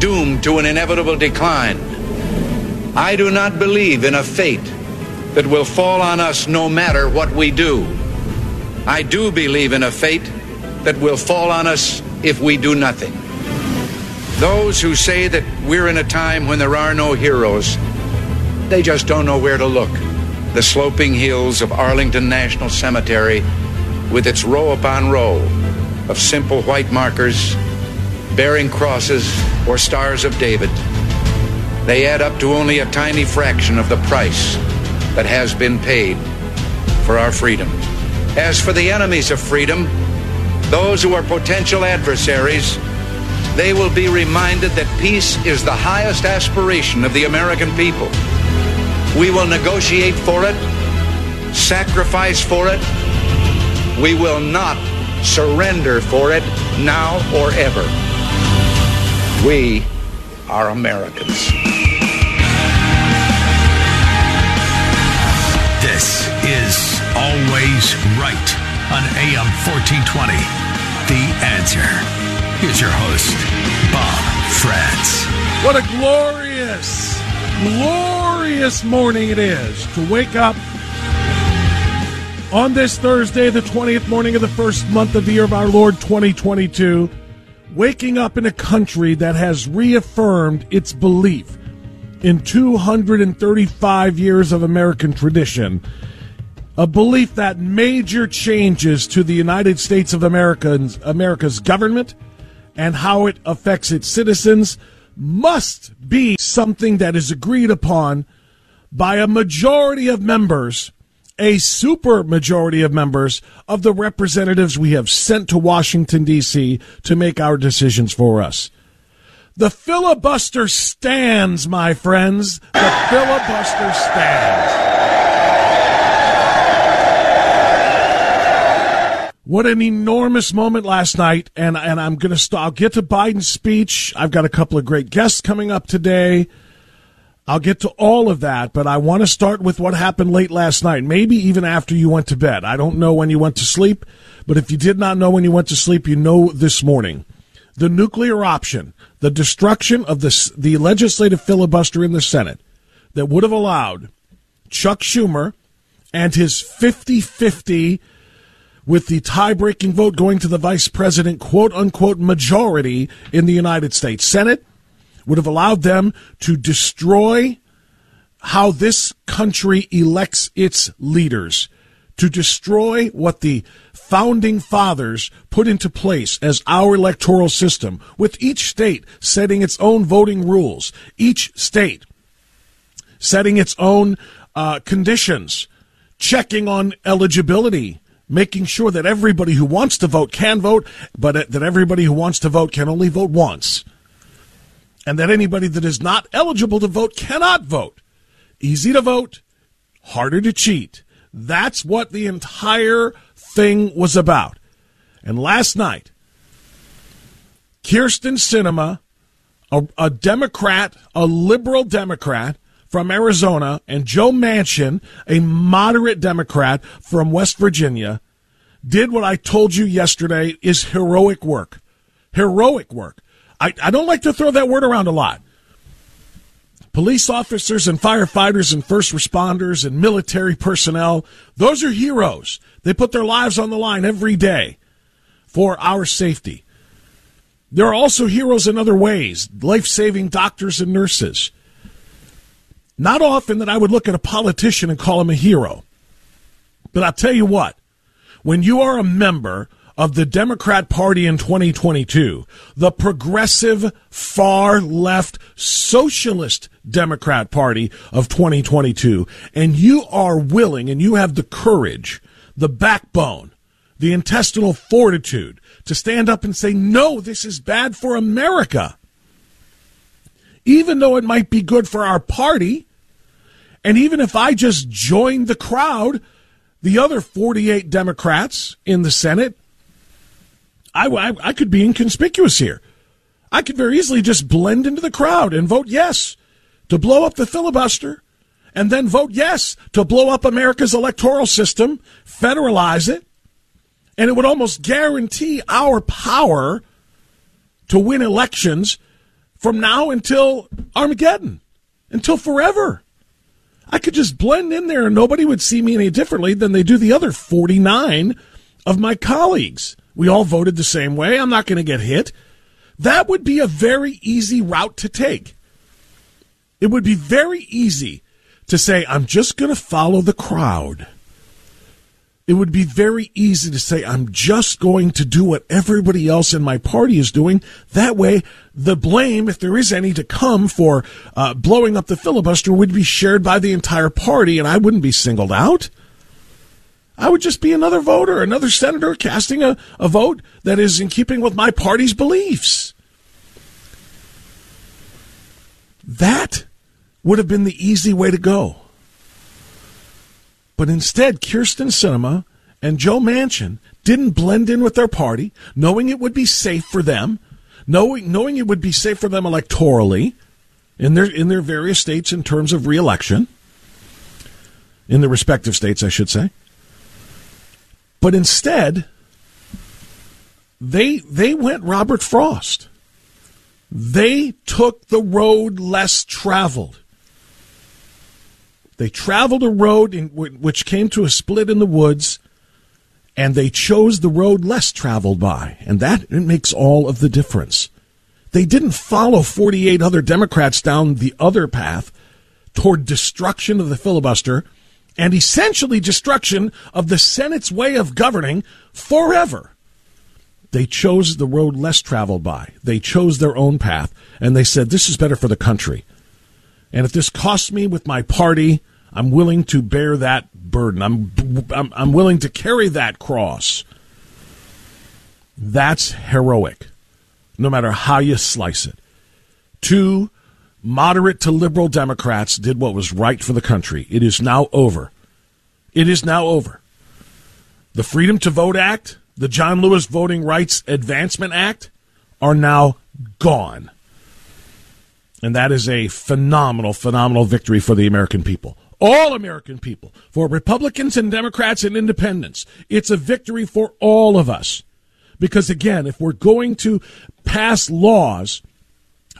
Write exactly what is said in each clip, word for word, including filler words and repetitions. doomed to an inevitable decline. I do not believe in a fate that will fall on us no matter what we do. I do believe in a fate that will fall on us if we do nothing. Those who say that we're in a time when there are no heroes, they just don't know where to look. The sloping hills of Arlington National Cemetery, with its row upon row of simple white markers bearing crosses or stars of David, they add up to only a tiny fraction of the price that has been paid for our freedom. As for the enemies of freedom, those who are potential adversaries, they will be reminded that peace is the highest aspiration of the American people. We will negotiate for it, sacrifice for it. We will not surrender for it now or ever. We are Americans. This is Always Right on A M fourteen twenty, The Answer. Here's your host, Bob Frantz. What a glorious, glorious morning it is to wake up on this Thursday, the twentieth morning of the first month of the year of our Lord twenty twenty-two. Waking up in a country that has reaffirmed its belief in two hundred thirty-five years of American tradition, a belief that major changes to the United States of America's, America's government and how it affects its citizens must be something that is agreed upon by a majority of members, a super majority of members of the representatives we have sent to Washington, D C to make our decisions for us. The filibuster stands, my friends. The filibuster stands. What an enormous moment last night, and, and I'm going to st- I'll get to Biden's speech. I've got a couple of great guests coming up today. I'll get to all of that, but I want to start with what happened late last night, maybe even after you went to bed. I don't know when you went to sleep, but if you did not know when you went to sleep, you know this morning. The nuclear option, the destruction of the, the legislative filibuster in the Senate that would have allowed Chuck Schumer and his fifty-fifty, with the tie-breaking vote going to the vice president, quote-unquote majority in the United States Senate, would have allowed them to destroy how this country elects its leaders, to destroy what the founding fathers put into place as our electoral system, with each state setting its own voting rules, each state setting its own uh, conditions, checking on eligibility, making sure that everybody who wants to vote can vote, but that everybody who wants to vote can only vote once, and that anybody that is not eligible to vote cannot vote. Easy to vote, harder to cheat. That's what the entire thing was about. And last night, Kyrsten Sinema, a, a Democrat, a liberal Democrat from Arizona, and Joe Manchin, a moderate Democrat from West Virginia, did what I told you yesterday is heroic work. Heroic work. I, I don't like to throw that word around a lot. Police officers and firefighters and first responders and military personnel, those are heroes. They put their lives on the line every day for our safety. There are also heroes in other ways, life-saving doctors and nurses. Not often that I would look at a politician and call him a hero. But I'll tell you what, when you are a member of the Democrat Party in twenty twenty-two, the progressive, far-left, socialist Democrat Party of twenty twenty-two, and you are willing and you have the courage, the backbone, the intestinal fortitude to stand up and say, no, this is bad for America. Even though it might be good for our party, and even if I just joined the crowd, the other forty-eight Democrats in the Senate, I, I, I could be inconspicuous here. I could very easily just blend into the crowd and vote yes to blow up the filibuster, and then vote yes to blow up America's electoral system, federalize it, and it would almost guarantee our power to win elections from now until Armageddon, until forever. I could just blend in there and nobody would see me any differently than they do the other forty-nine of my colleagues. We all voted the same way. I'm not going to get hit. That would be a very easy route to take. It would be very easy to say, I'm just going to follow the crowd. It would be very easy to say, I'm just going to do what everybody else in my party is doing. That way, the blame, if there is any to come for uh, blowing up the filibuster, would be shared by the entire party, and I wouldn't be singled out. I would just be another voter, another senator casting a, a vote that is in keeping with my party's beliefs. That would have been the easy way to go. But instead, Kyrsten Sinema and Joe Manchin didn't blend in with their party, knowing it would be safe for them, knowing knowing it would be safe for them electorally in their in their various states in terms of re-election, in their respective states, I should say. But instead, they they went Robert Frost. They took the road less traveled. They traveled a road in, which came to a split in the woods, and they chose the road less traveled by. And that it makes all of the difference. They didn't follow forty-eight other Democrats down the other path toward destruction of the filibuster and essentially destruction of the Senate's way of governing forever. They chose the road less traveled by. They chose their own path, and they said, this is better for the country. And if this costs me with my party, I'm willing to bear that burden. I'm, I'm I'm willing to carry that cross. That's heroic, no matter how you slice it. Two moderate to liberal Democrats did what was right for the country. It is now over. It is now over. The Freedom to Vote Act, the John Lewis Voting Rights Advancement Act, are now gone. And that is a phenomenal, phenomenal victory for the American people. All American people. For Republicans and Democrats and independents. It's a victory for all of us. Because, again, if we're going to pass laws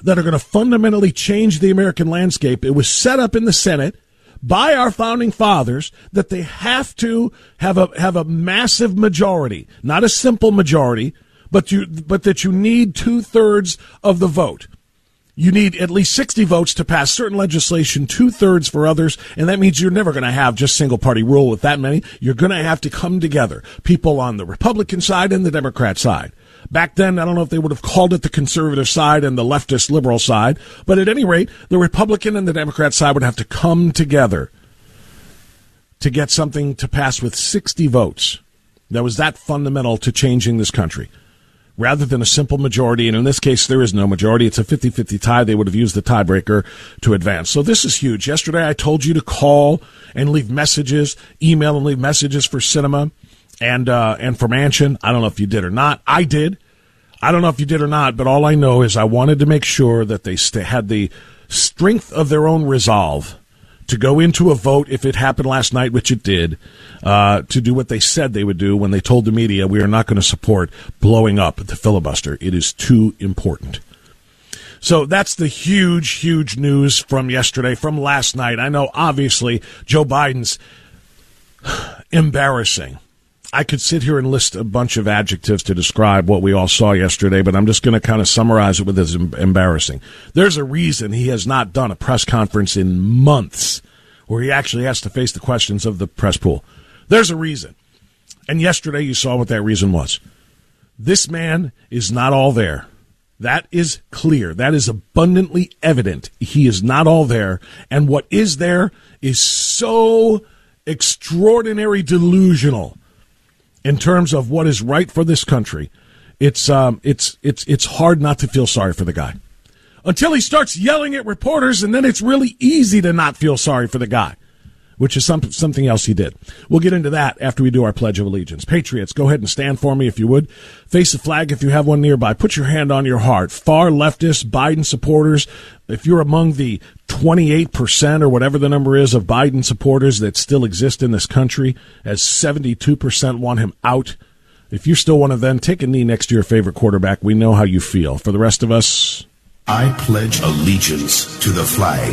that are going to fundamentally change the American landscape, it was set up in the Senate by our founding fathers that they have to have a have a massive majority, not a simple majority, but you but that you need two-thirds of the vote. You need at least sixty votes to pass certain legislation, two-thirds for others, and that means you're never going to have just single-party rule with that many. You're going to have to come together, people on the Republican side and the Democrat side. Back then, I don't know if they would have called it the conservative side and the leftist liberal side, but at any rate, the Republican and the Democrat side would have to come together to get something to pass with sixty votes. That was that fundamental to changing this country. Rather than a simple majority, and in this case, there is no majority. It's a fifty-fifty tie. They would have used the tiebreaker to advance. So this is huge. Yesterday, I told you to call and leave messages, email and leave messages for Sinema and uh, and for Manchin. I don't know if you did or not. I did. I don't know if you did or not, but all I know is I wanted to make sure that they st- had the strength of their own resolve to go into a vote, if it happened last night, which it did, uh, to do what they said they would do when they told the media, we are not going to support blowing up the filibuster. It is too important. So that's the huge, huge news from yesterday, from last night. I know, obviously, Joe Biden's embarrassing. I could sit here and list a bunch of adjectives to describe what we all saw yesterday, but I'm just going to kind of summarize it with this embarrassing. There's a reason he has not done a press conference in months where he actually has to face the questions of the press pool. There's a reason. And yesterday you saw what that reason was. This man is not all there. That is clear. That is abundantly evident. He is not all there. And what is there is so extraordinary delusional in terms of what is right for this country. It's um, it's it's it's hard not to feel sorry for the guy. Until he starts yelling at reporters, and then it's really easy to not feel sorry for the guy, which is some, something else he did. We'll get into that after we do our Pledge of Allegiance. Patriots, go ahead and stand for me if you would. Face the flag if you have one nearby. Put your hand on your heart. Far leftists, Biden supporters, if you're among the twenty-eight percent or whatever the number is of Biden supporters that still exist in this country, as seventy-two percent want him out, if you're still one of them, take a knee next to your favorite quarterback. We know how you feel. For the rest of us, I pledge allegiance to the flag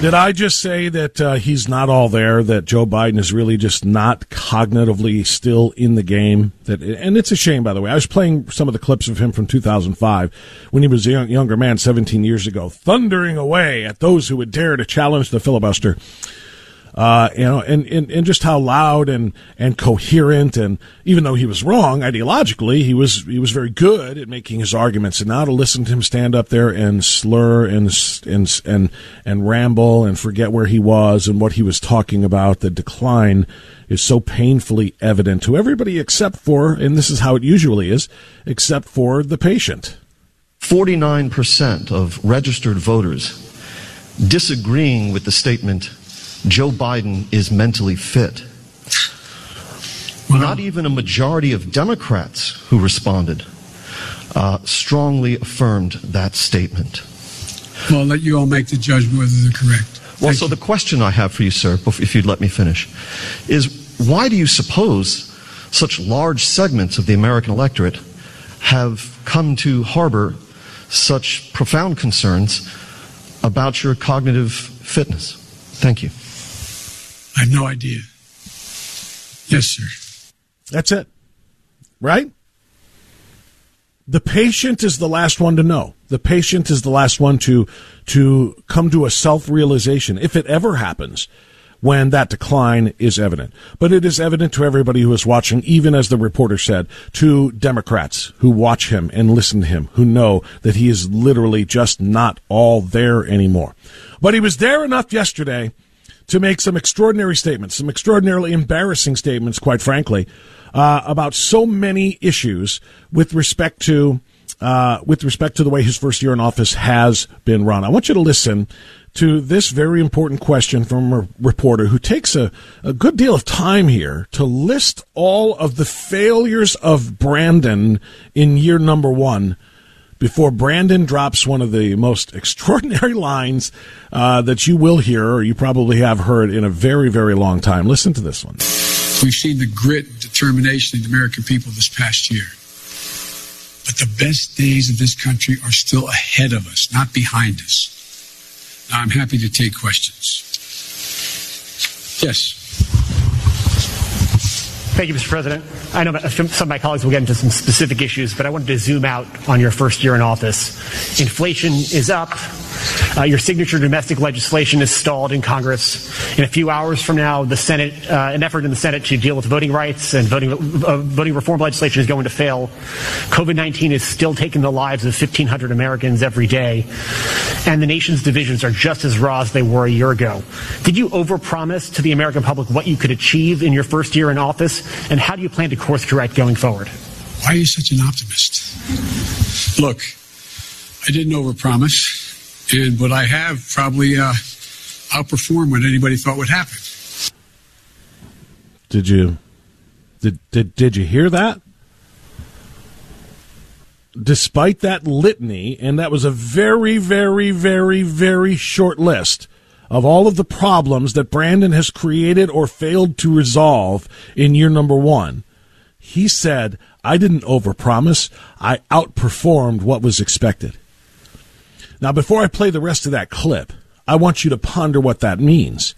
Did I just say that uh, he's not all there, that Joe Biden is really just not cognitively still in the game? That, and it's a shame, by the way. I was playing some of the clips of him from two thousand five when he was a young, younger man seventeen years ago, thundering away at those who would dare to challenge the filibuster. Uh, you know, and, and, and just how loud and, and coherent, and even though he was wrong ideologically, he was, he was very good at making his arguments. And now to listen to him stand up there and slur and, and, and, and ramble and forget where he was and what he was talking about, the decline is so painfully evident to everybody except for, and this is how it usually is, except for the patient. forty-nine percent of registered voters disagreeing with the statement Joe Biden is mentally fit. Wow. Not even a majority of Democrats who responded uh, strongly affirmed that statement. Well, I'll let you all make the judgment whether they're correct. Well, Thank so you. The question I have for you, sir, if you'd let me finish, is why do you suppose such large segments of the American electorate have come to harbor such profound concerns about your cognitive fitness? Thank you. I have no idea. Yes, sir. That's it. Right? The patient is the last one to know. The patient is the last one to to come to a self-realization, if it ever happens, when that decline is evident. But it is evident to everybody who is watching, even as the reporter said, to Democrats who watch him and listen to him, who know that he is literally just not all there anymore. But he was there enough yesterday to make some extraordinary statements, some extraordinarily embarrassing statements, quite frankly, uh, about so many issues with respect to uh, with respect to the way his first year in office has been run. I want you to listen to this very important question from a reporter who takes a, a good deal of time here to list all of the failures of Brandon in year number one, before Brandon drops one of the most extraordinary lines uh, that you will hear, or you probably have heard in a very, very long time. Listen to this one. We've seen the grit and determination of the American people this past year. But the best days of this country are still ahead of us, not behind us. Now, I'm happy to take questions. Yes. Thank you, Mister President. I know some of my colleagues will get into some specific issues, but I wanted to zoom out on your first year in office. Inflation is up. Uh, your signature domestic legislation is stalled in Congress. In a few hours from now, the Senate, uh, an effort in the Senate to deal with voting rights and voting uh, voting reform legislation is going to fail. COVID nineteen is still taking the lives of fifteen hundred Americans every day, and the nation's divisions are just as raw as they were a year ago. Did you overpromise to the American public what you could achieve in your first year in office? And how do you plan to course correct going forward? Why are you such an optimist? Look, I didn't overpromise, and what I have probably uh, outperformed what anybody thought would happen. Did you? Did did did you hear that? Despite that litany, and that was a very, very, very, very short list of all of the problems that Brandon has created or failed to resolve in year number one, he said, I didn't overpromise. I outperformed what was expected. Now, before I play the rest of that clip, I want you to ponder what that means.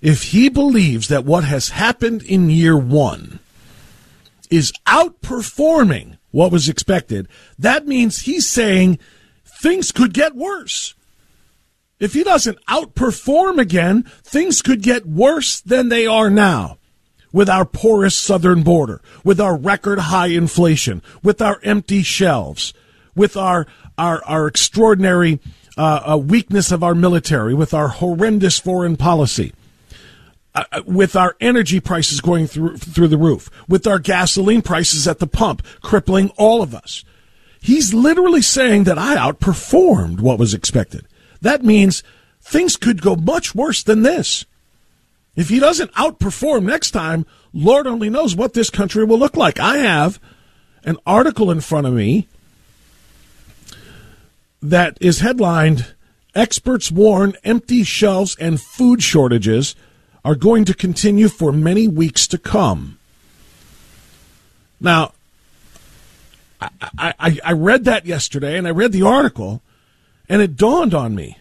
If he believes that what has happened in year one is outperforming what was expected, that means he's saying things could get worse. If he doesn't outperform again, things could get worse than they are now, with our porous southern border, with our record high inflation, with our empty shelves, with our our, our extraordinary uh, weakness of our military, with our horrendous foreign policy. Uh, with our energy prices going through through the roof, with our gasoline prices at the pump crippling all of us. He's literally saying that I outperformed what was expected. That means things could go much worse than this. If he doesn't outperform next time, Lord only knows what this country will look like. I have an article in front of me that is headlined, Experts Warn Empty Shelves and Food Shortages are going to continue for many weeks to come. Now, I, I, I read that yesterday, and I read the article, and it dawned on me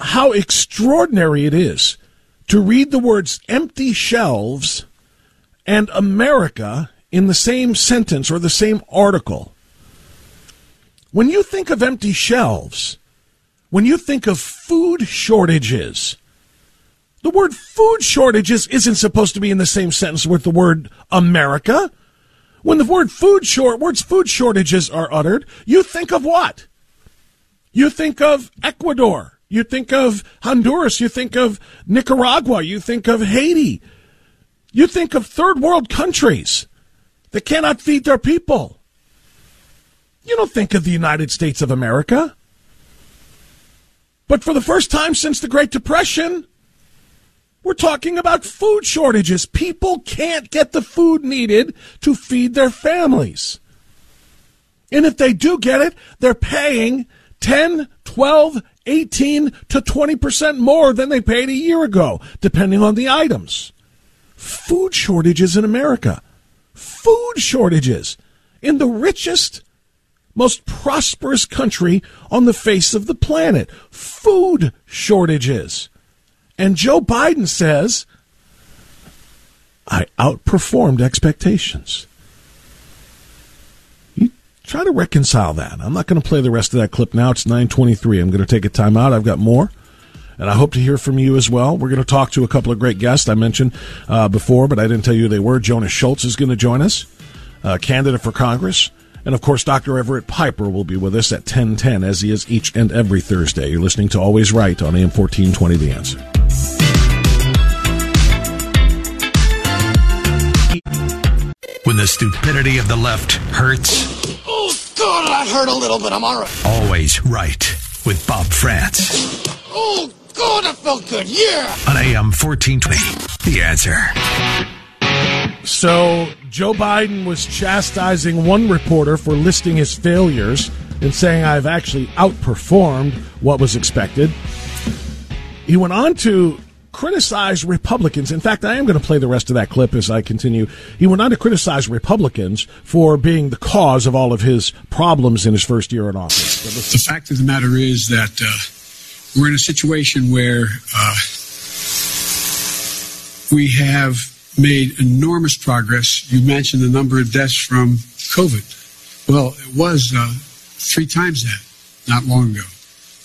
how extraordinary it is to read the words empty shelves and America in the same sentence or the same article. When you think of empty shelves, when you think of food shortages, the word food shortages isn't supposed to be in the same sentence with the word America. When the word food short words food shortages are uttered, you think of what? You think of Ecuador. You think of Honduras. You think of Nicaragua. You think of Haiti. You think of third world countries that cannot feed their people. You don't think of the United States of America. But for the first time since the Great Depression, we're talking about food shortages. People can't get the food needed to feed their families. And if they do get it, they're paying ten, twelve, eighteen to twenty percent more than they paid a year ago, depending on the items. Food shortages in America. Food shortages in the richest, most prosperous country on the face of the planet. Food shortages. And Joe Biden says, I outperformed expectations. You try to reconcile that. I'm not going to play the rest of that clip now. It's nine twenty-three. I'm going to take a time out. I've got more. And I hope to hear from you as well. We're going to talk to a couple of great guests I mentioned uh, before, but I didn't tell you who they were. Jonah Schultz is going to join us, a candidate for Congress. And, of course, Doctor Everett Piper will be with us at ten ten, as he is each and every Thursday. You're listening to Always Right on A M fourteen twenty, The Answer. When the stupidity of the left hurts. Oh, God, I hurt a little, but I'm all right. Always Right with Bob Frantz. Oh, God, that felt good, yeah. On A M fourteen twenty, The Answer. So Joe Biden was chastising one reporter for listing his failures and saying, I've actually outperformed what was expected. He went on to criticize Republicans. In fact, I am going to play the rest of that clip as I continue. He went on to criticize Republicans for being the cause of all of his problems in his first year in office. So the fact of the matter is that uh, we're in a situation where uh, we have made enormous progress. You mentioned the number of deaths from COVID. Well, it was uh, three times that not long ago.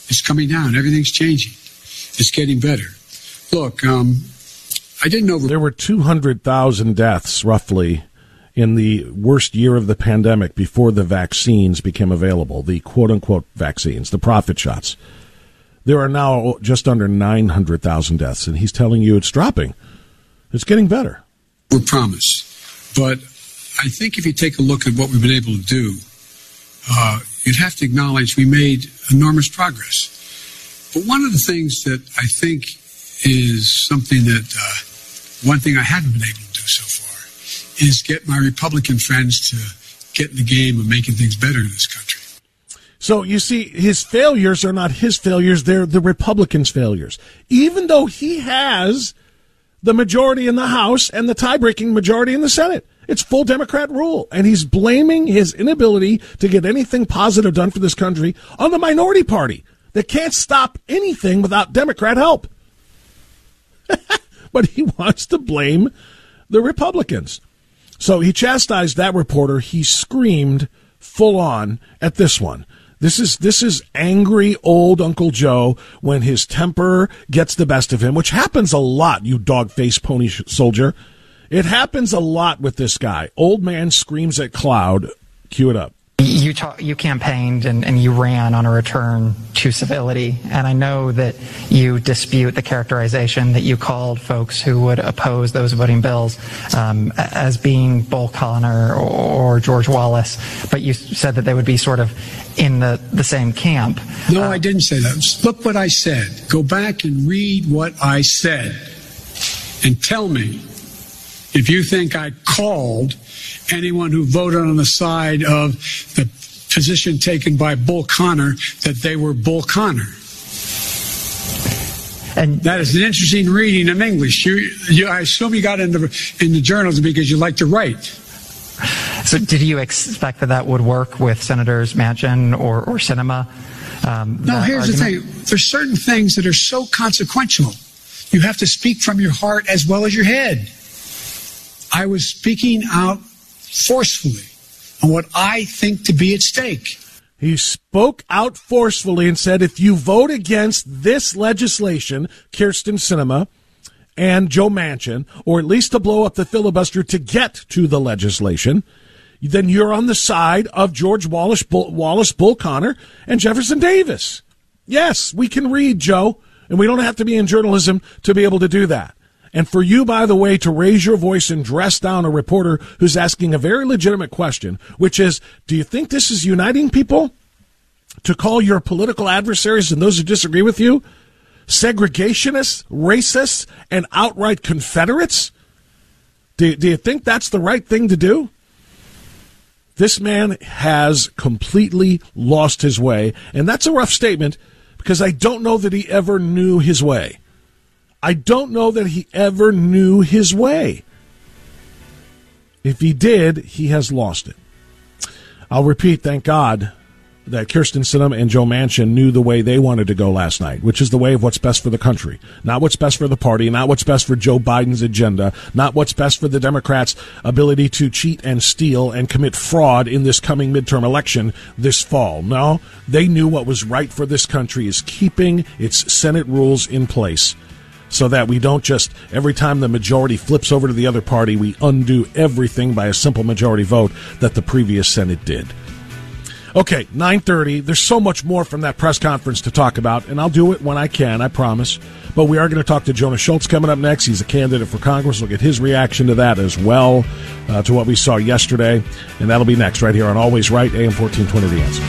It's coming down. Everything's changing. It's getting better. Look, um, I didn't know. There were two hundred thousand deaths, roughly, in the worst year of the pandemic before the vaccines became available, the quote-unquote vaccines, the profit shots. There are now just under nine hundred thousand deaths, and he's telling you it's dropping. It's getting better. We promise. But I think if you take a look at what we've been able to do, uh, you'd have to acknowledge we made enormous progress. But one of the things that I think is something that uh, one thing I haven't been able to do so far is get my Republican friends to get in the game of making things better in this country. So you see, his failures are not his failures, they're the Republicans' failures. Even though he has the majority in the House and the tie-breaking majority in the Senate. It's full Democrat rule, and he's blaming his inability to get anything positive done for this country on the minority party that can't stop anything without Democrat help. But he wants to blame the Republicans. So he chastised that reporter. He screamed full on at this one. This is this is angry old Uncle Joe when his temper gets the best of him, which happens a lot, you dog-faced pony soldier. It happens a lot with this guy. Old man screams at cloud. Cue it up. You ta- you campaigned and, and you ran on a return to civility, and I know that you dispute the characterization that you called folks who would oppose those voting bills um, as being Bull Connor or, or George Wallace, but you said that they would be sort of in the, the same camp. No, uh, I didn't say that. Look what I said. Go back and read what I said and tell me if you think I called anyone who voted on the side of the position taken by Bull Connor that they were Bull Connor. And that is an interesting reading in English. You, you, I assume you got into in the journalism because you like to write. So did you expect that that would work with Senators Manchin or, or Sinema? Um, no, here's argument? the thing. There's certain things that are so consequential. You have to speak from your heart as well as your head. I was speaking out forcefully on what I think to be at stake. He spoke out forcefully and said, if you vote against this legislation, Kyrsten Sinema and Joe Manchin, or at least to blow up the filibuster to get to the legislation, then you're on the side of George Wallace, Bull, Wallace, Bull Connor, and Jefferson Davis. Yes, we can read, Joe, and we don't have to be in journalism to be able to do that. And for you, by the way, to raise your voice and dress down a reporter who's asking a very legitimate question, which is, do you think this is uniting people to call your political adversaries and those who disagree with you segregationists, racists, and outright Confederates? Do, do you think that's the right thing to do? This man has completely lost his way, and that's a rough statement because I don't know that he ever knew his way. I don't know that he ever knew his way. If he did, he has lost it. I'll repeat, thank God that Kyrsten Sinema and Joe Manchin knew the way they wanted to go last night, which is the way of what's best for the country, not what's best for the party, not what's best for Joe Biden's agenda, not what's best for the Democrats' ability to cheat and steal and commit fraud in this coming midterm election this fall. No, they knew what was right for this country is keeping its Senate rules in place, so that we don't just, every time the majority flips over to the other party, we undo everything by a simple majority vote that the previous Senate did. Okay, nine thirty, there's so much more from that press conference to talk about, and I'll do it when I can, I promise. But we are going to talk to Jonah Schultz coming up next. He's a candidate for Congress. We'll get his reaction to that as well, uh, to what we saw yesterday. And that'll be next, right here on Always Right, A M fourteen twenty, The Answer.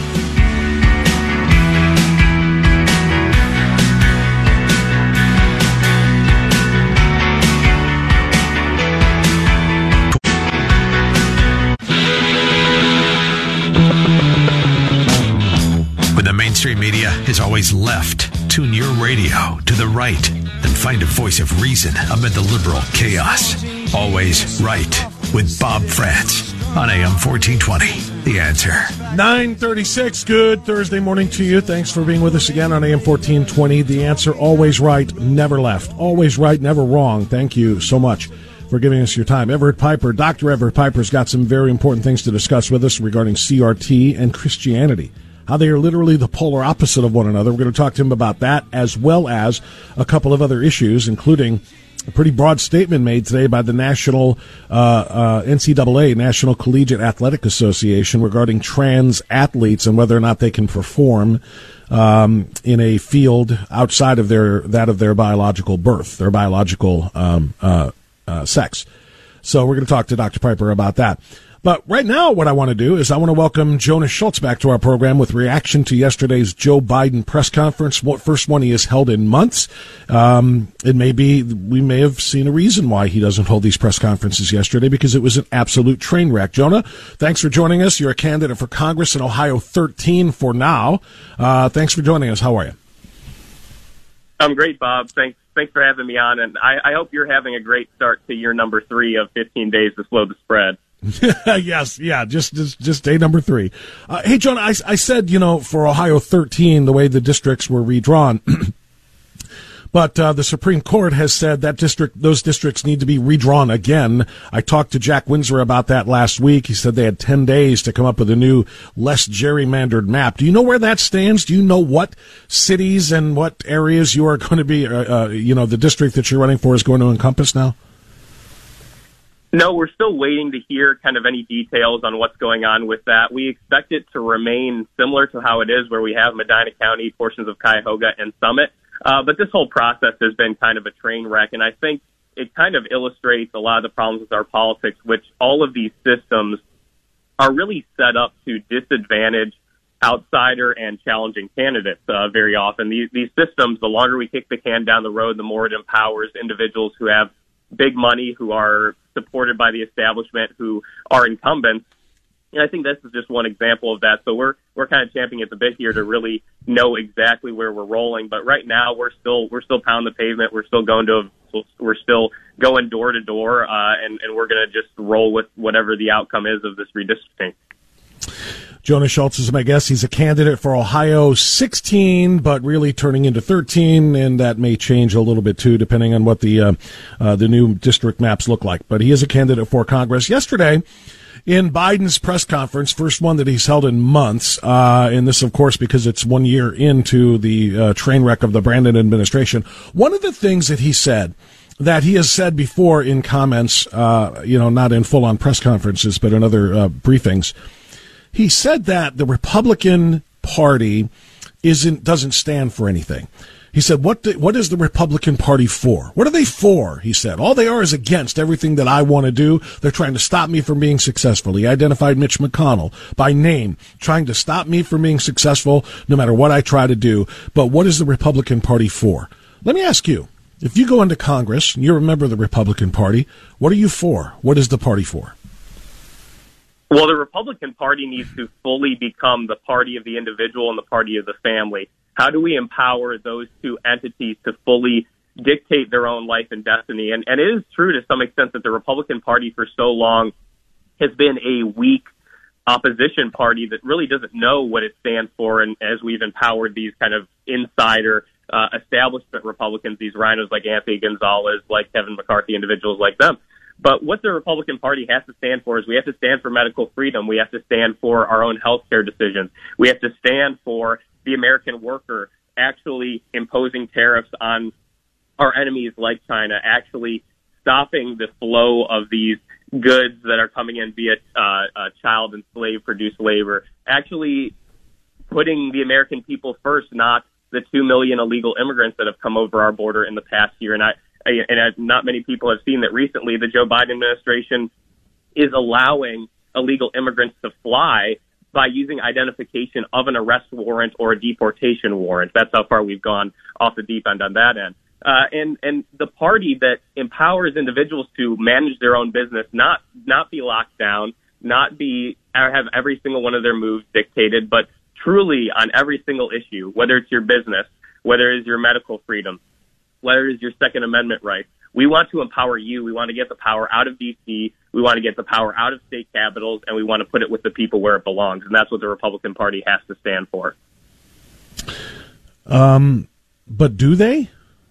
Media is always left. Tune your radio to the right and find a voice of reason amid the liberal chaos. Always Right with Bob Frantz on A M fourteen twenty. The Answer. nine thirty-six. Good Thursday morning to you. Thanks for being with us again on A M fourteen twenty. The Answer. Always right, never left. Always right, never wrong. Thank you so much for giving us your time. Everett Piper, Doctor Everett Piper's got some very important things to discuss with us regarding C R T and Christianity. How they are literally the polar opposite of one another. We're going to talk to him about that, as well as a couple of other issues, including a pretty broad statement made today by the National uh, uh, N C double A, National Collegiate Athletic Association, regarding trans athletes and whether or not they can perform um, in a field outside of their that of their biological birth, their biological um, uh, uh, sex. So we're going to talk to Doctor Piper about that. But right now what I want to do is I want to welcome Jonah Schultz back to our program with reaction to yesterday's Joe Biden press conference, first one he has held in months. Um, it may be, we may have seen a reason why he doesn't hold these press conferences yesterday, because it was an absolute train wreck. Jonah, thanks for joining us. You're a candidate for Congress in Ohio thirteen for now. Uh, thanks for joining us. How are you? I'm great, Bob. Thanks. Thanks for having me on, and I, I hope you're having a great start to year number three of fifteen days to slow the spread. yes, yeah, just, just just day number three. Uh, hey, John, I, I said, you know, for Ohio thirteen, the way the districts were redrawn, but uh, the Supreme Court has said that district, those districts need to be redrawn again. I talked to Jack Windsor about that last week. He said they had ten days to come up with a new, less gerrymandered map. Do you know where that stands? Do you know what cities and what areas you are going to be, uh, uh, you know, the district that you're running for is going to encompass now? No, we're still waiting to hear kind of any details on what's going on with that. We expect it to remain similar to how it is, where we have Medina County, portions of Cuyahoga, and Summit. Uh, but this whole process has been kind of a train wreck, and I think it kind of illustrates a lot of the problems with our politics, which all of these systems are really set up to disadvantage outsider and challenging candidates uh, very often. These, these systems, the longer we kick the can down the road, the more it empowers individuals who have big money, who are supported by the establishment, who are incumbents. And I think this is just one example of that. So we're we're kind of champing at the bit here to really know exactly where we're rolling. But right now we're still we're still pounding the pavement. We're still going to we're still going door to door, uh, and and we're going to just roll with whatever the outcome is of this redistricting. Jonah Schultz is my guest. He's a candidate for Ohio sixteen, but really turning into thirteen, and that may change a little bit too, depending on what the uh, uh, the new district maps look like. But he is a candidate for Congress. Yesterday, in Biden's press conference, first one that he's held in months, uh, and this, of course, because it's one year into the uh, train wreck of the Brandon administration, one of the things that he said, that he has said before in comments, uh, you know, not in full-on press conferences, but in other uh, briefings, he said that the Republican Party isn't doesn't stand for anything. He said, what, do, what is the Republican Party for? What are they for? He said, all they are is against everything that I want to do. They're trying to stop me from being successful. He identified Mitch McConnell by name, trying to stop me from being successful no matter what I try to do. But what is the Republican Party for? Let me ask you, if you go into Congress and you're a member of the Republican Party, what are you for? What is the party for? Well, the Republican Party needs to fully become the party of the individual and the party of the family. How do we empower those two entities to fully dictate their own life and destiny? And, and it is true to some extent that the Republican Party for so long has been a weak opposition party that really doesn't know what it stands for. And as we've empowered these kind of insider uh, establishment Republicans, these rhinos like Anthony Gonzalez, like Kevin McCarthy, individuals like them. But what the Republican Party has to stand for is we have to stand for medical freedom. We have to stand for our own health care decisions. We have to stand for the American worker, actually imposing tariffs on our enemies like China, actually stopping the flow of these goods that are coming in via uh, uh, child and slave-produced labor, actually putting the American people first, not the two million illegal immigrants that have come over our border in the past year. And I, and not many people have seen that recently the Joe Biden administration is allowing illegal immigrants to fly by using identification of an arrest warrant or a deportation warrant. That's how far we've gone off the deep end on that end. Uh, and, and the party that empowers individuals to manage their own business, not, not be locked down, not be, have every single one of their moves dictated, but truly on every single issue, whether it's your business, whether it's your medical freedom, whether it's your Second Amendment rights. We want to empower you. We want to get the power out of D C. We want to get the power out of state capitals, and we want to put it with the people where it belongs. And that's what the Republican Party has to stand for. Um, but do they?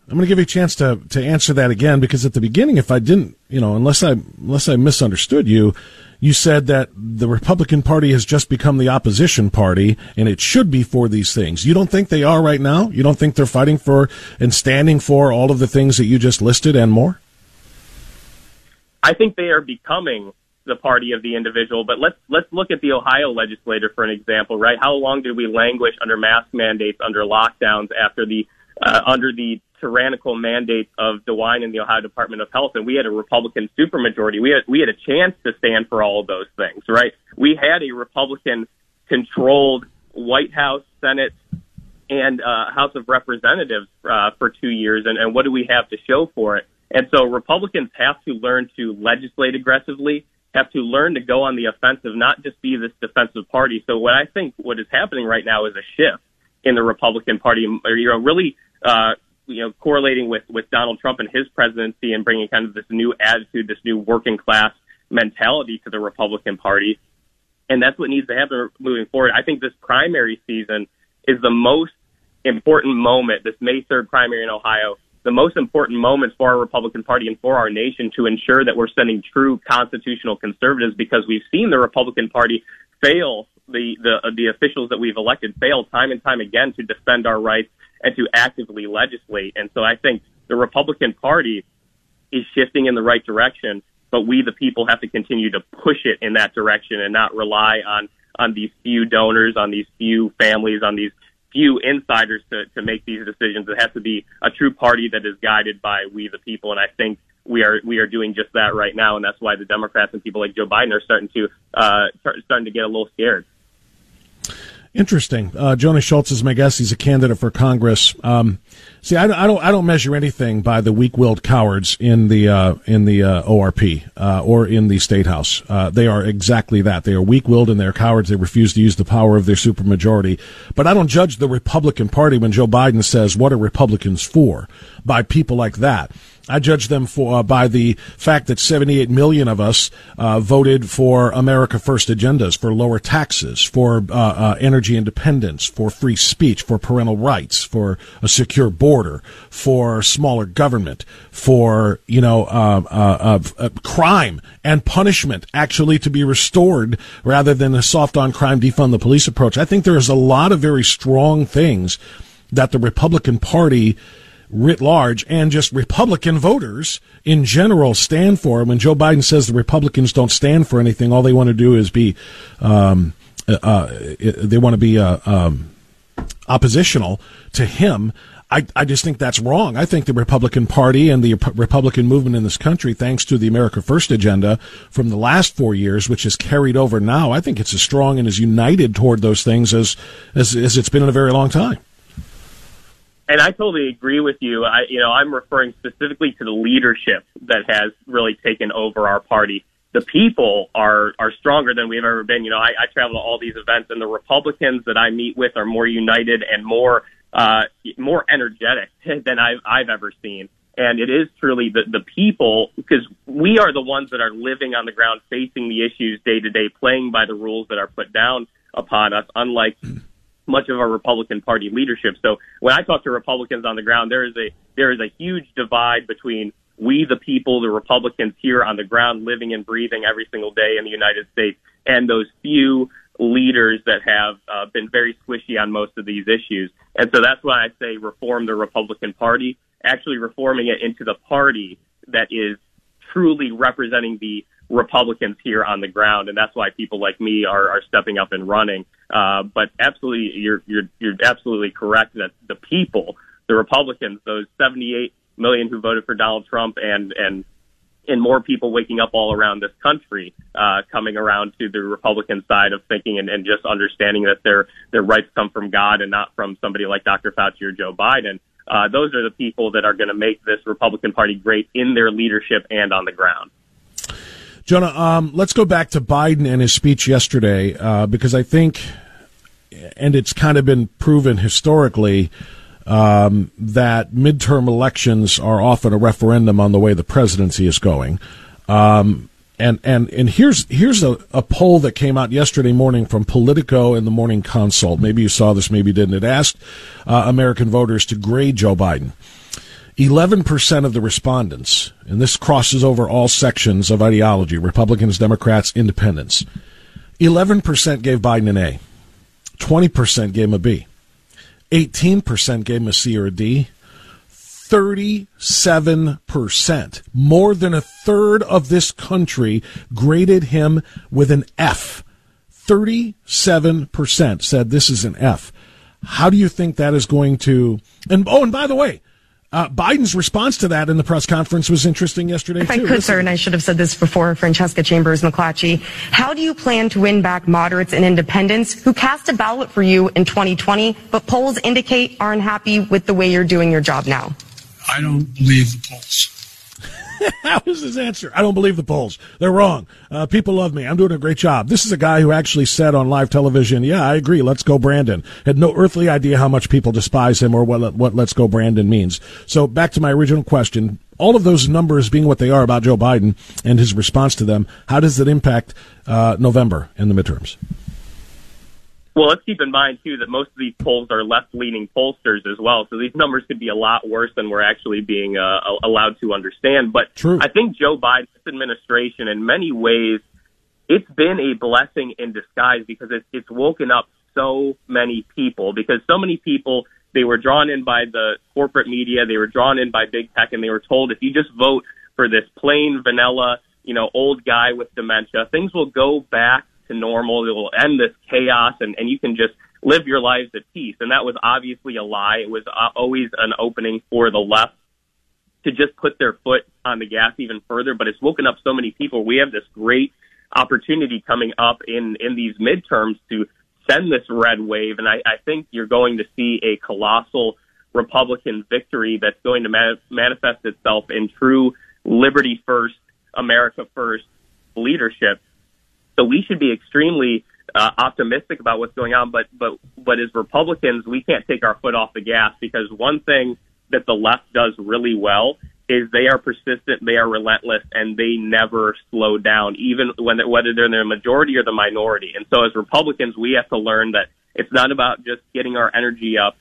I'm going to give you a chance to, to answer that again, because at the beginning, if I didn't, you know, unless I unless I misunderstood you, you said that the Republican Party has just become the opposition party, and it should be for these things. You don't think they are right now? You don't think they're fighting for and standing for all of the things that you just listed and more? I think they are becoming the party of the individual, but let's let's look at the Ohio legislature for an example, right? How long did we languish under mask mandates, under lockdowns, after the uh, under the tyrannical mandate of DeWine and the Ohio Department of Health, and we had a Republican supermajority, we had we had a chance to stand for all of those things, right? We had a Republican-controlled White House, Senate, and uh, House of Representatives uh, for two years, and, and what do we have to show for it? And so Republicans have to learn to legislate aggressively, have to learn to go on the offensive, not just be this defensive party. So what I think what is happening right now is a shift in the Republican Party, or, you know, really, uh, you know, correlating with, with Donald Trump and his presidency and bringing kind of this new attitude, this new working class mentality to the Republican Party. And that's what needs to happen moving forward. I think this primary season is the most important moment, this May third primary in Ohio, the most important moment for our Republican Party and for our nation to ensure that we're sending true constitutional conservatives, because we've seen the Republican Party fail, the, the, the officials that we've elected fail time and time again to defend our rights and to actively legislate. And so I think the Republican Party is shifting in the right direction, but we, the people, have to continue to push it in that direction and not rely on, on these few donors, on these few families, on these few insiders to, to make these decisions. It has to be a true party that is guided by we, the people. And I think we are we are doing just that right now. And that's why the Democrats and people like Joe Biden are starting to uh, start, starting to get a little scared. Interesting. Uh, Jonah Schultz is my guest. He's a candidate for Congress. Um, see, I don't, I don't, I don't measure anything by the weak-willed cowards in the uh, in the uh, O R P uh, or in the State House. Uh, they are exactly that. They are weak-willed and they are cowards. They refuse to use the power of their supermajority. But I don't judge the Republican Party when Joe Biden says, "What are Republicans for?" by people like that. I judge them for uh, by the fact that seventy-eight million of us uh, voted for America First agendas, for lower taxes, for uh, uh, energy independence, for free speech, for parental rights, for a secure border, for smaller government, for, you know, uh, uh, uh, uh, crime and punishment actually to be restored rather than a soft-on-crime, defund the police approach. I think there is a lot of very strong things that the Republican Party writ large, and just Republican voters in general stand for. When Joe Biden says the Republicans don't stand for anything, all they want to do is be, um, uh, uh they want to be uh, um, oppositional to him. I, I just think that's wrong. I think the Republican Party and the Republican movement in this country, thanks to the America First agenda from the last four years, which is carried over now, I think it's as strong and as united toward those things as as, as it's been in a very long time. And I totally agree with you. I, you know, I'm referring specifically to the leadership that has really taken over our party. The people are, are stronger than we've ever been. You know, I, I travel to all these events, and the Republicans that I meet with are more united and more uh, more energetic than I've, I've ever seen. And it is truly the, the people, because we are the ones that are living on the ground, facing the issues day to day, playing by the rules that are put down upon us, unlike much of our Republican Party leadership. So when I talk to Republicans on the ground, there is a there is a huge divide between we, the people, the Republicans here on the ground, living and breathing every single day in the United States, and those few leaders that have uh, been very squishy on most of these issues. And so that's why I say reform the Republican Party, actually reforming it into the party that is truly representing the Republicans here on the ground, and that's why people like me are, are stepping up and running. Uh, but absolutely, you're, you're you're absolutely correct that the people, the Republicans, those seventy-eight million who voted for Donald Trump, and and and more people waking up all around this country, uh, coming around to the Republican side of thinking, and, and just understanding that their their rights come from God and not from somebody like Doctor Fauci or Joe Biden. Uh, those are the people that are going to make this Republican Party great in their leadership and on the ground. Jonah, um, let's go back to Biden and his speech yesterday, uh, because I think, and it's kind of been proven historically, um, that midterm elections are often a referendum on the way the presidency is going. Um, and and and here's here's a, a poll that came out yesterday morning from Politico and the Morning Consult. Maybe you saw this, maybe you didn't. It asked uh, American voters to grade Joe Biden. eleven percent of the respondents, and this crosses over all sections of ideology, Republicans, Democrats, Independents, eleven percent gave Biden an A, twenty percent gave him a B, eighteen percent gave him a C or a D, thirty-seven percent, more than a third of this country, graded him with an F. thirty-seven percent said this is an F. How do you think that is going to, and oh, and by the way, Uh, Biden's response to that in the press conference was interesting yesterday, if too. If I could, sir, and I should have said this before, Francesca Chambers McClatchy, how do you plan to win back moderates and independents who cast a ballot for you in twenty twenty, but polls indicate aren't happy with the way you're doing your job now? I don't believe the polls. That was his answer. I don't believe the polls. They're wrong. Uh, people love me. I'm doing a great job. This is a guy who actually said on live television, yeah, I agree, let's go Brandon. Had no earthly idea how much people despise him or what what let's go Brandon means. So back to my original question. All of those numbers being what they are about Joe Biden and his response to them, how does it impact uh, November and the midterms? Well, let's keep in mind, too, that most of these polls are left-leaning pollsters as well, so these numbers could be a lot worse than we're actually being uh, allowed to understand. But true. I think Joe Biden's administration, in many ways, it's been a blessing in disguise because it's, it's woken up so many people, because so many people, they were drawn in by the corporate media, they were drawn in by big tech, and they were told, if you just vote for this plain, vanilla, you know, old guy with dementia, things will go back normal. It will end this chaos, and, and you can just live your lives at peace. And that was obviously a lie. It was always an opening for the left to just put their foot on the gas even further. But it's woken up so many people. We have this great opportunity coming up in, in these midterms to send this red wave. And I, I think you're going to see a colossal Republican victory that's going to man- manifest itself in true liberty first, America first leadership. So we should be extremely uh, optimistic about what's going on. But, but, but as Republicans, we can't take our foot off the gas, because one thing that the left does really well is they are persistent, they are relentless, and they never slow down, even when they, whether they're in the majority or the minority. And so as Republicans, we have to learn that it's not about just getting our energy up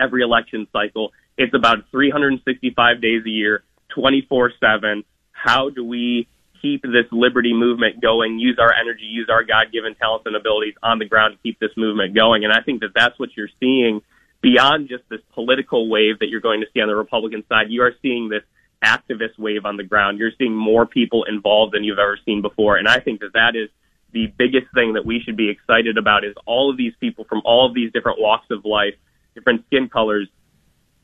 every election cycle. It's about three hundred sixty-five days a year, twenty-four seven. How do we keep this liberty movement going, use our energy, use our God-given talents and abilities on the ground to keep this movement going? And I think that that's what you're seeing beyond just this political wave that you're going to see on the Republican side. You are seeing this activist wave on the ground. You're seeing more people involved than you've ever seen before. And I think that that is the biggest thing that we should be excited about, is all of these people from all of these different walks of life, different skin colors,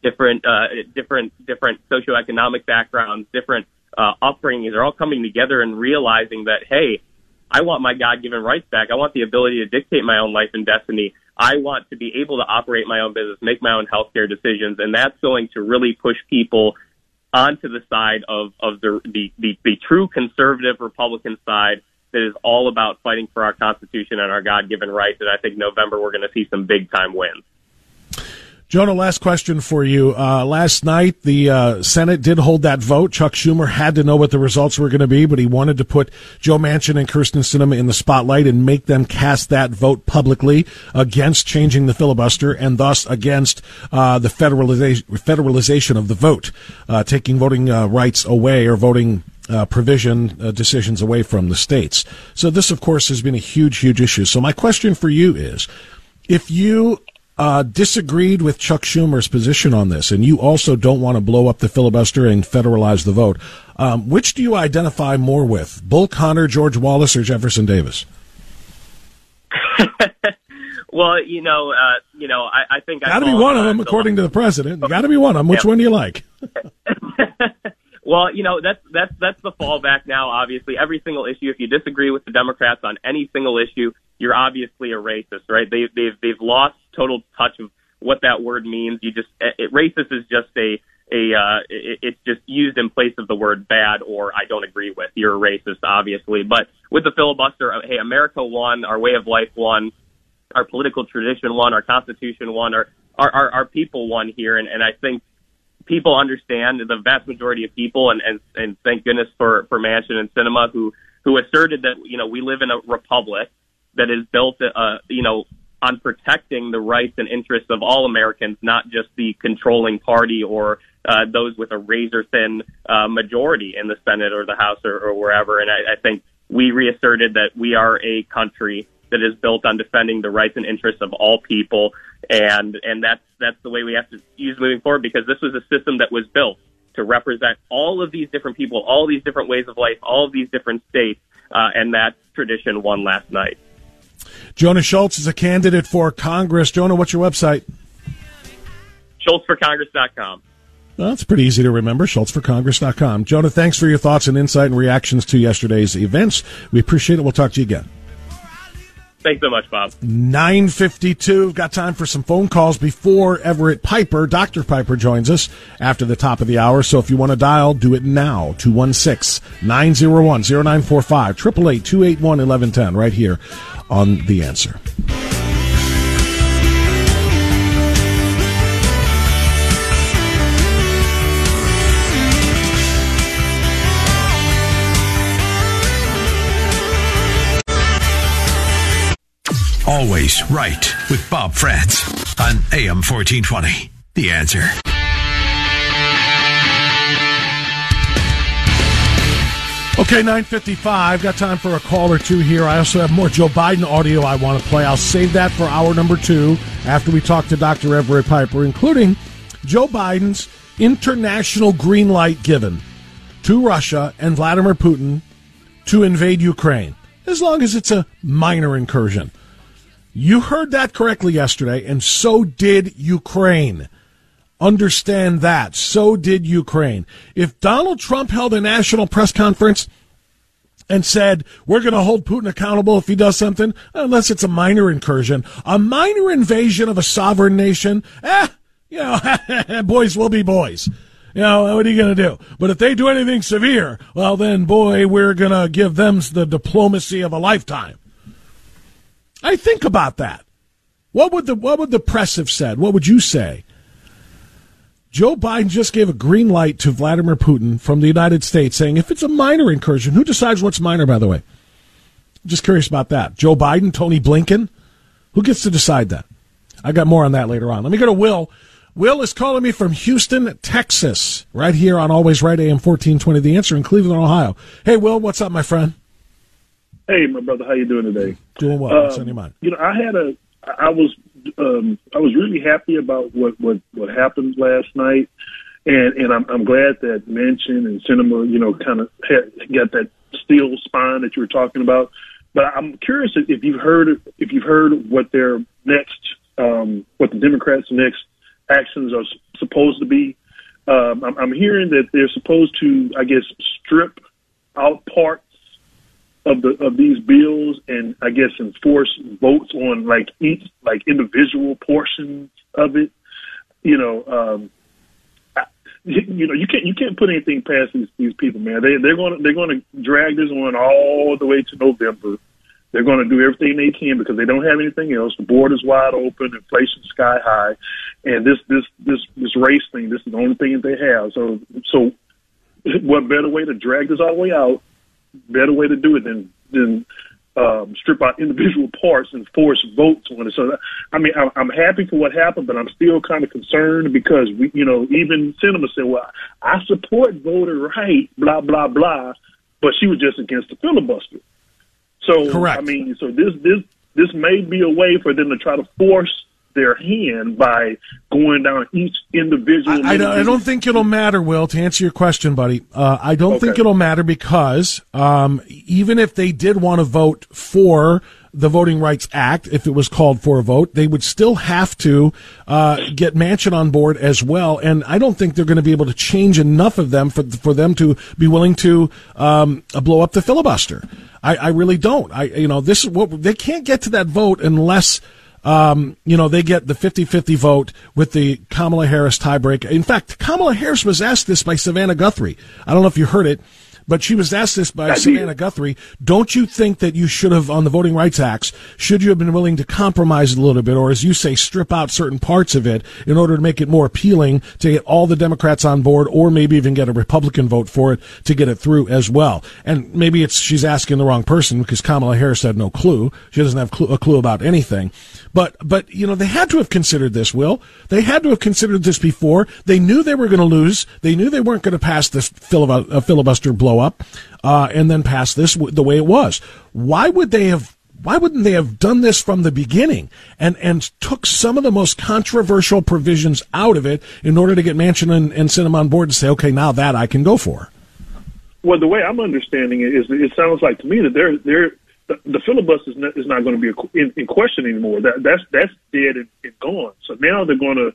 different, uh, different, different socioeconomic backgrounds, different Uh, upbringings are all coming together and realizing that, hey, I want my God-given rights back. I want the ability to dictate my own life and destiny. I want to be able to operate my own business, make my own healthcare decisions, and that's going to really push people onto the side of, of the, the, the, the true conservative Republican side that is all about fighting for our Constitution and our God-given rights. And I think November we're going to see some big-time wins. Jonah, last question for you. Uh, last night, the uh, Senate did hold that vote. Chuck Schumer had to know what the results were going to be, but he wanted to put Joe Manchin and Kyrsten Sinema in the spotlight and make them cast that vote publicly against changing the filibuster, and thus against uh, the federalization, federalization of the vote, uh, taking voting uh, rights away, or voting uh, provision uh, decisions away from the states. So this, of course, has been a huge, huge issue. So my question for you is, if you Uh, disagreed with Chuck Schumer's position on this, and you also don't want to blow up the filibuster and federalize the vote, Um, which do you identify more with, Bull Connor, George Wallace, or Jefferson Davis? Well, you know, uh, you know, I, I think got to be one of them, according to the president. Got to be one of them. Which yeah. one do you like? Well, you know, that's that's that's the fallback now. Obviously, every single issue, if you disagree with the Democrats on any single issue, you're obviously a racist, right? They, they've they've lost total touch of what that word means. You just it, racist is just a a uh, it, it's just used in place of the word bad or I don't agree with. You're a racist, obviously. But with the filibuster, hey, America won, our way of life won, our political tradition won, our Constitution won, our our our, our people won here, and and I think people understand, the vast majority of people, and and, and thank goodness for for Manchin and Sinema, who who asserted that, you know, we live in a republic that is built, uh, you know, on protecting the rights and interests of all Americans, not just the controlling party or uh, those with a razor-thin uh, majority in the Senate or the House or, or wherever. And I, I think we reasserted that we are a country that is built on defending the rights and interests of all people, and and that's that's the way we have to use moving forward, because this was a system that was built to represent all of these different people, all these different ways of life, all of these different states, uh, and that tradition won last night. Jonah Schultz is a candidate for Congress. Jonah, what's your website? Schultz for Congress dot com. Well, that's pretty easy to remember. Schultz for Congress dot com. Jonah, thanks for your thoughts and insight and reactions to yesterday's events. We appreciate it. We'll talk to you again. Thanks so much, Bob. nine fifty-two. Got time for some phone calls before Everett Piper. Doctor Piper joins us after the top of the hour. So if you want to dial, do it now. two one six, nine oh one, oh nine four five. eight eight eight, two eight one, one one one zero right here on The Answer. Always Right with Bob Frantz on A M fourteen twenty. The Answer. Okay, nine fifty-five. Got time for a call or two here. I also have more Joe Biden audio I want to play. I'll save that for hour number two after we talk to Doctor Everett Piper, including Joe Biden's international green light given to Russia and Vladimir Putin to invade Ukraine, as long as it's a minor incursion. You heard that correctly yesterday, and so did Ukraine. Understand that. So did Ukraine. If Donald Trump held a national press conference and said, we're going to hold Putin accountable if he does something, unless it's a minor incursion, a minor invasion of a sovereign nation, eh, you know, boys will be boys. You know, what are you going to do? But if they do anything severe, well, then, boy, we're going to give them the diplomacy of a lifetime. I think about that. What would the what would the press have said? What would you say? Joe Biden just gave a green light to Vladimir Putin from the United States, saying if it's a minor incursion, who decides what's minor, by the way? I'm just curious about that. Joe Biden, Tony Blinken, who gets to decide that? I got more on that later on. Let me go to Will. Will is calling me from Houston, Texas, right here on Always Right A M fourteen twenty, The Answer in Cleveland, Ohio. Hey, Will, what's up, my friend? Hey, my brother, how you doing today? Doing well. Um, What's on your mind? You know, I had a, I was, um, I was really happy about what, what, what happened last night, and and I'm, I'm glad that Manchin and Sinema, you know, kind of got that steel spine that you were talking about. But I'm curious if you've heard if you've heard what their next, um, what the Democrats' next actions are supposed to be. Um, I'm, I'm hearing that they're supposed to, I guess, strip out parts of the of these bills and I guess enforce votes on like each like individual portions of it. You know, um, I, you know you can't you can't put anything past these, these people, man. They they're going they're going to drag this one all the way to November. They're going to do everything they can because they don't have anything else. The border's wide open, inflation's sky high, and this this this this race thing. This is the only thing that they have. So so what better way to drag this all the way out? Better way to do it than than um, strip out individual parts and force votes on it. So, I mean, I'm, I'm happy for what happened, but I'm still kind of concerned because we, you know, even Sinema said, "Well, I support voter rights, blah blah blah," but she was just against the filibuster. So, correct. I mean, so this this this may be a way for them to try to force their hand by going down each individual. I, I, don't, I don't think it'll matter, Will, to answer your question, buddy. Uh, I don't okay. think it'll matter because um, even if they did want to vote for the Voting Rights Act, if it was called for a vote, they would still have to uh, get Manchin on board as well. And I don't think they're going to be able to change enough of them for for them to be willing to um, blow up the filibuster. I, I really don't. I you know this is what they can't get to that vote unless. Um, you know, they get the fifty-fifty vote with the Kamala Harris tiebreak. In fact, Kamala Harris was asked this by Savannah Guthrie. I don't know if you heard it, but she was asked this by I Savannah do. Guthrie. Don't you think that you should have, on the Voting Rights Act, should you have been willing to compromise a little bit, or as you say, strip out certain parts of it in order to make it more appealing to get all the Democrats on board, or maybe even get a Republican vote for it to get it through as well? And maybe it's she's asking the wrong person because Kamala Harris had no clue. She doesn't have a clue about anything. But, but you know, they had to have considered this, Will. They had to have considered this before. They knew they were going to lose. They knew they weren't going to pass this filibu- uh, filibuster blow-up uh, and then pass this w- the way it was. Why would they have? Why wouldn't they have done this from the beginning and, and took some of the most controversial provisions out of it in order to get Manchin and, and Sinema on board and say, okay, now that I can go for? Well, the way I'm understanding it is it sounds like to me that they're they're – the filibuster is not, is not going to be in, in question anymore. That, that's that's dead and, and gone. So now they're going to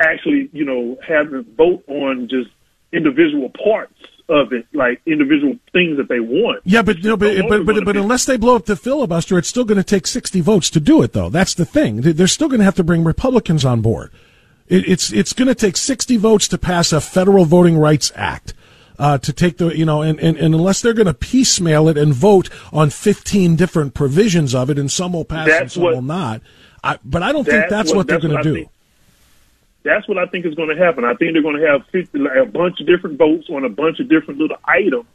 actually, you know, having vote on just individual parts of it, like individual things that they want. Yeah, but no, but, but, but, but unless they blow up the filibuster, it's still going to take sixty votes to do it, though. That's the thing. They're still going to have to bring Republicans on board. It, it's it's going to take sixty votes to pass a federal voting rights act. Uh, to take the, you know, and, and, and unless they're going to piecemeal it and vote on fifteen different provisions of it, and some will pass that's and some what, will not. I, but I don't that's think that's what, what they're going to do. Think, that's what I think is going to happen. I think they're going to have fifty, like, a bunch of different votes on a bunch of different little items.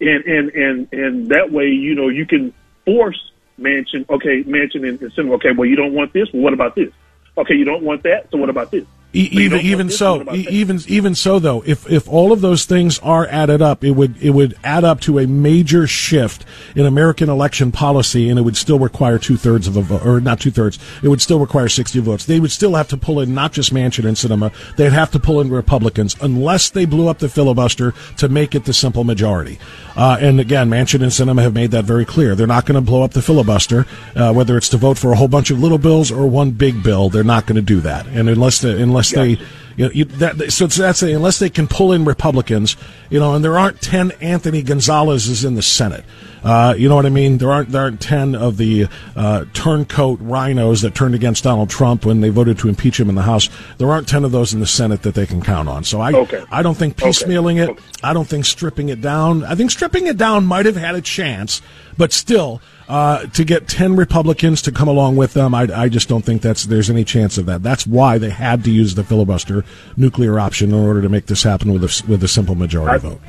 And, and, and, and that way, you know, you can force Manchin, okay, Manchin and, and Sinema, okay, well, you don't want this, well, what about this? Okay, you don't want that, so what about this? Even even so, even even so though, if if all of those things are added up, it would it would add up to a major shift in American election policy, and it would still require two thirds of a vote, or not two thirds. It would still require sixty votes. They would still have to pull in not just Manchin and Sinema. They'd have to pull in Republicans unless they blew up the filibuster to make it the simple majority. Uh, and again, Manchin and Sinema have made that very clear. They're not going to blow up the filibuster, uh, whether it's to vote for a whole bunch of little bills or one big bill. They're not going to do that, and unless the, unless They, you know, you, that, so that's a, unless they can pull in Republicans, you know, and there aren't ten Anthony Gonzalez's in the Senate. Uh, you know what I mean? There aren't there aren't ten of the uh, turncoat rhinos that turned against Donald Trump when they voted to impeach him in the House. There aren't ten of those in the Senate that they can count on. So I okay. I don't think piecemealing okay. it. I don't think stripping it down. I think stripping it down might have had a chance, but still. Uh, to get ten Republicans to come along with them, I, I just don't think that's there's any chance of that. That's why they had to use the filibuster nuclear option in order to make this happen with a, with a simple majority I, vote.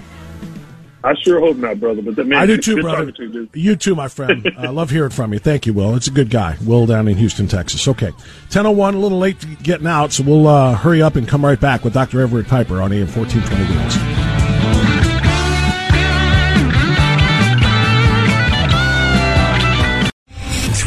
I sure hope not, brother. But that man, I do too, brother. To you. you too, my friend. I love hearing from you. Thank you, Will. It's a good guy. Will down in Houston, Texas. Okay. ten oh one, a little late getting out, so we'll uh, hurry up and come right back with Doctor Everett Piper on A M fourteen twenty Wheels.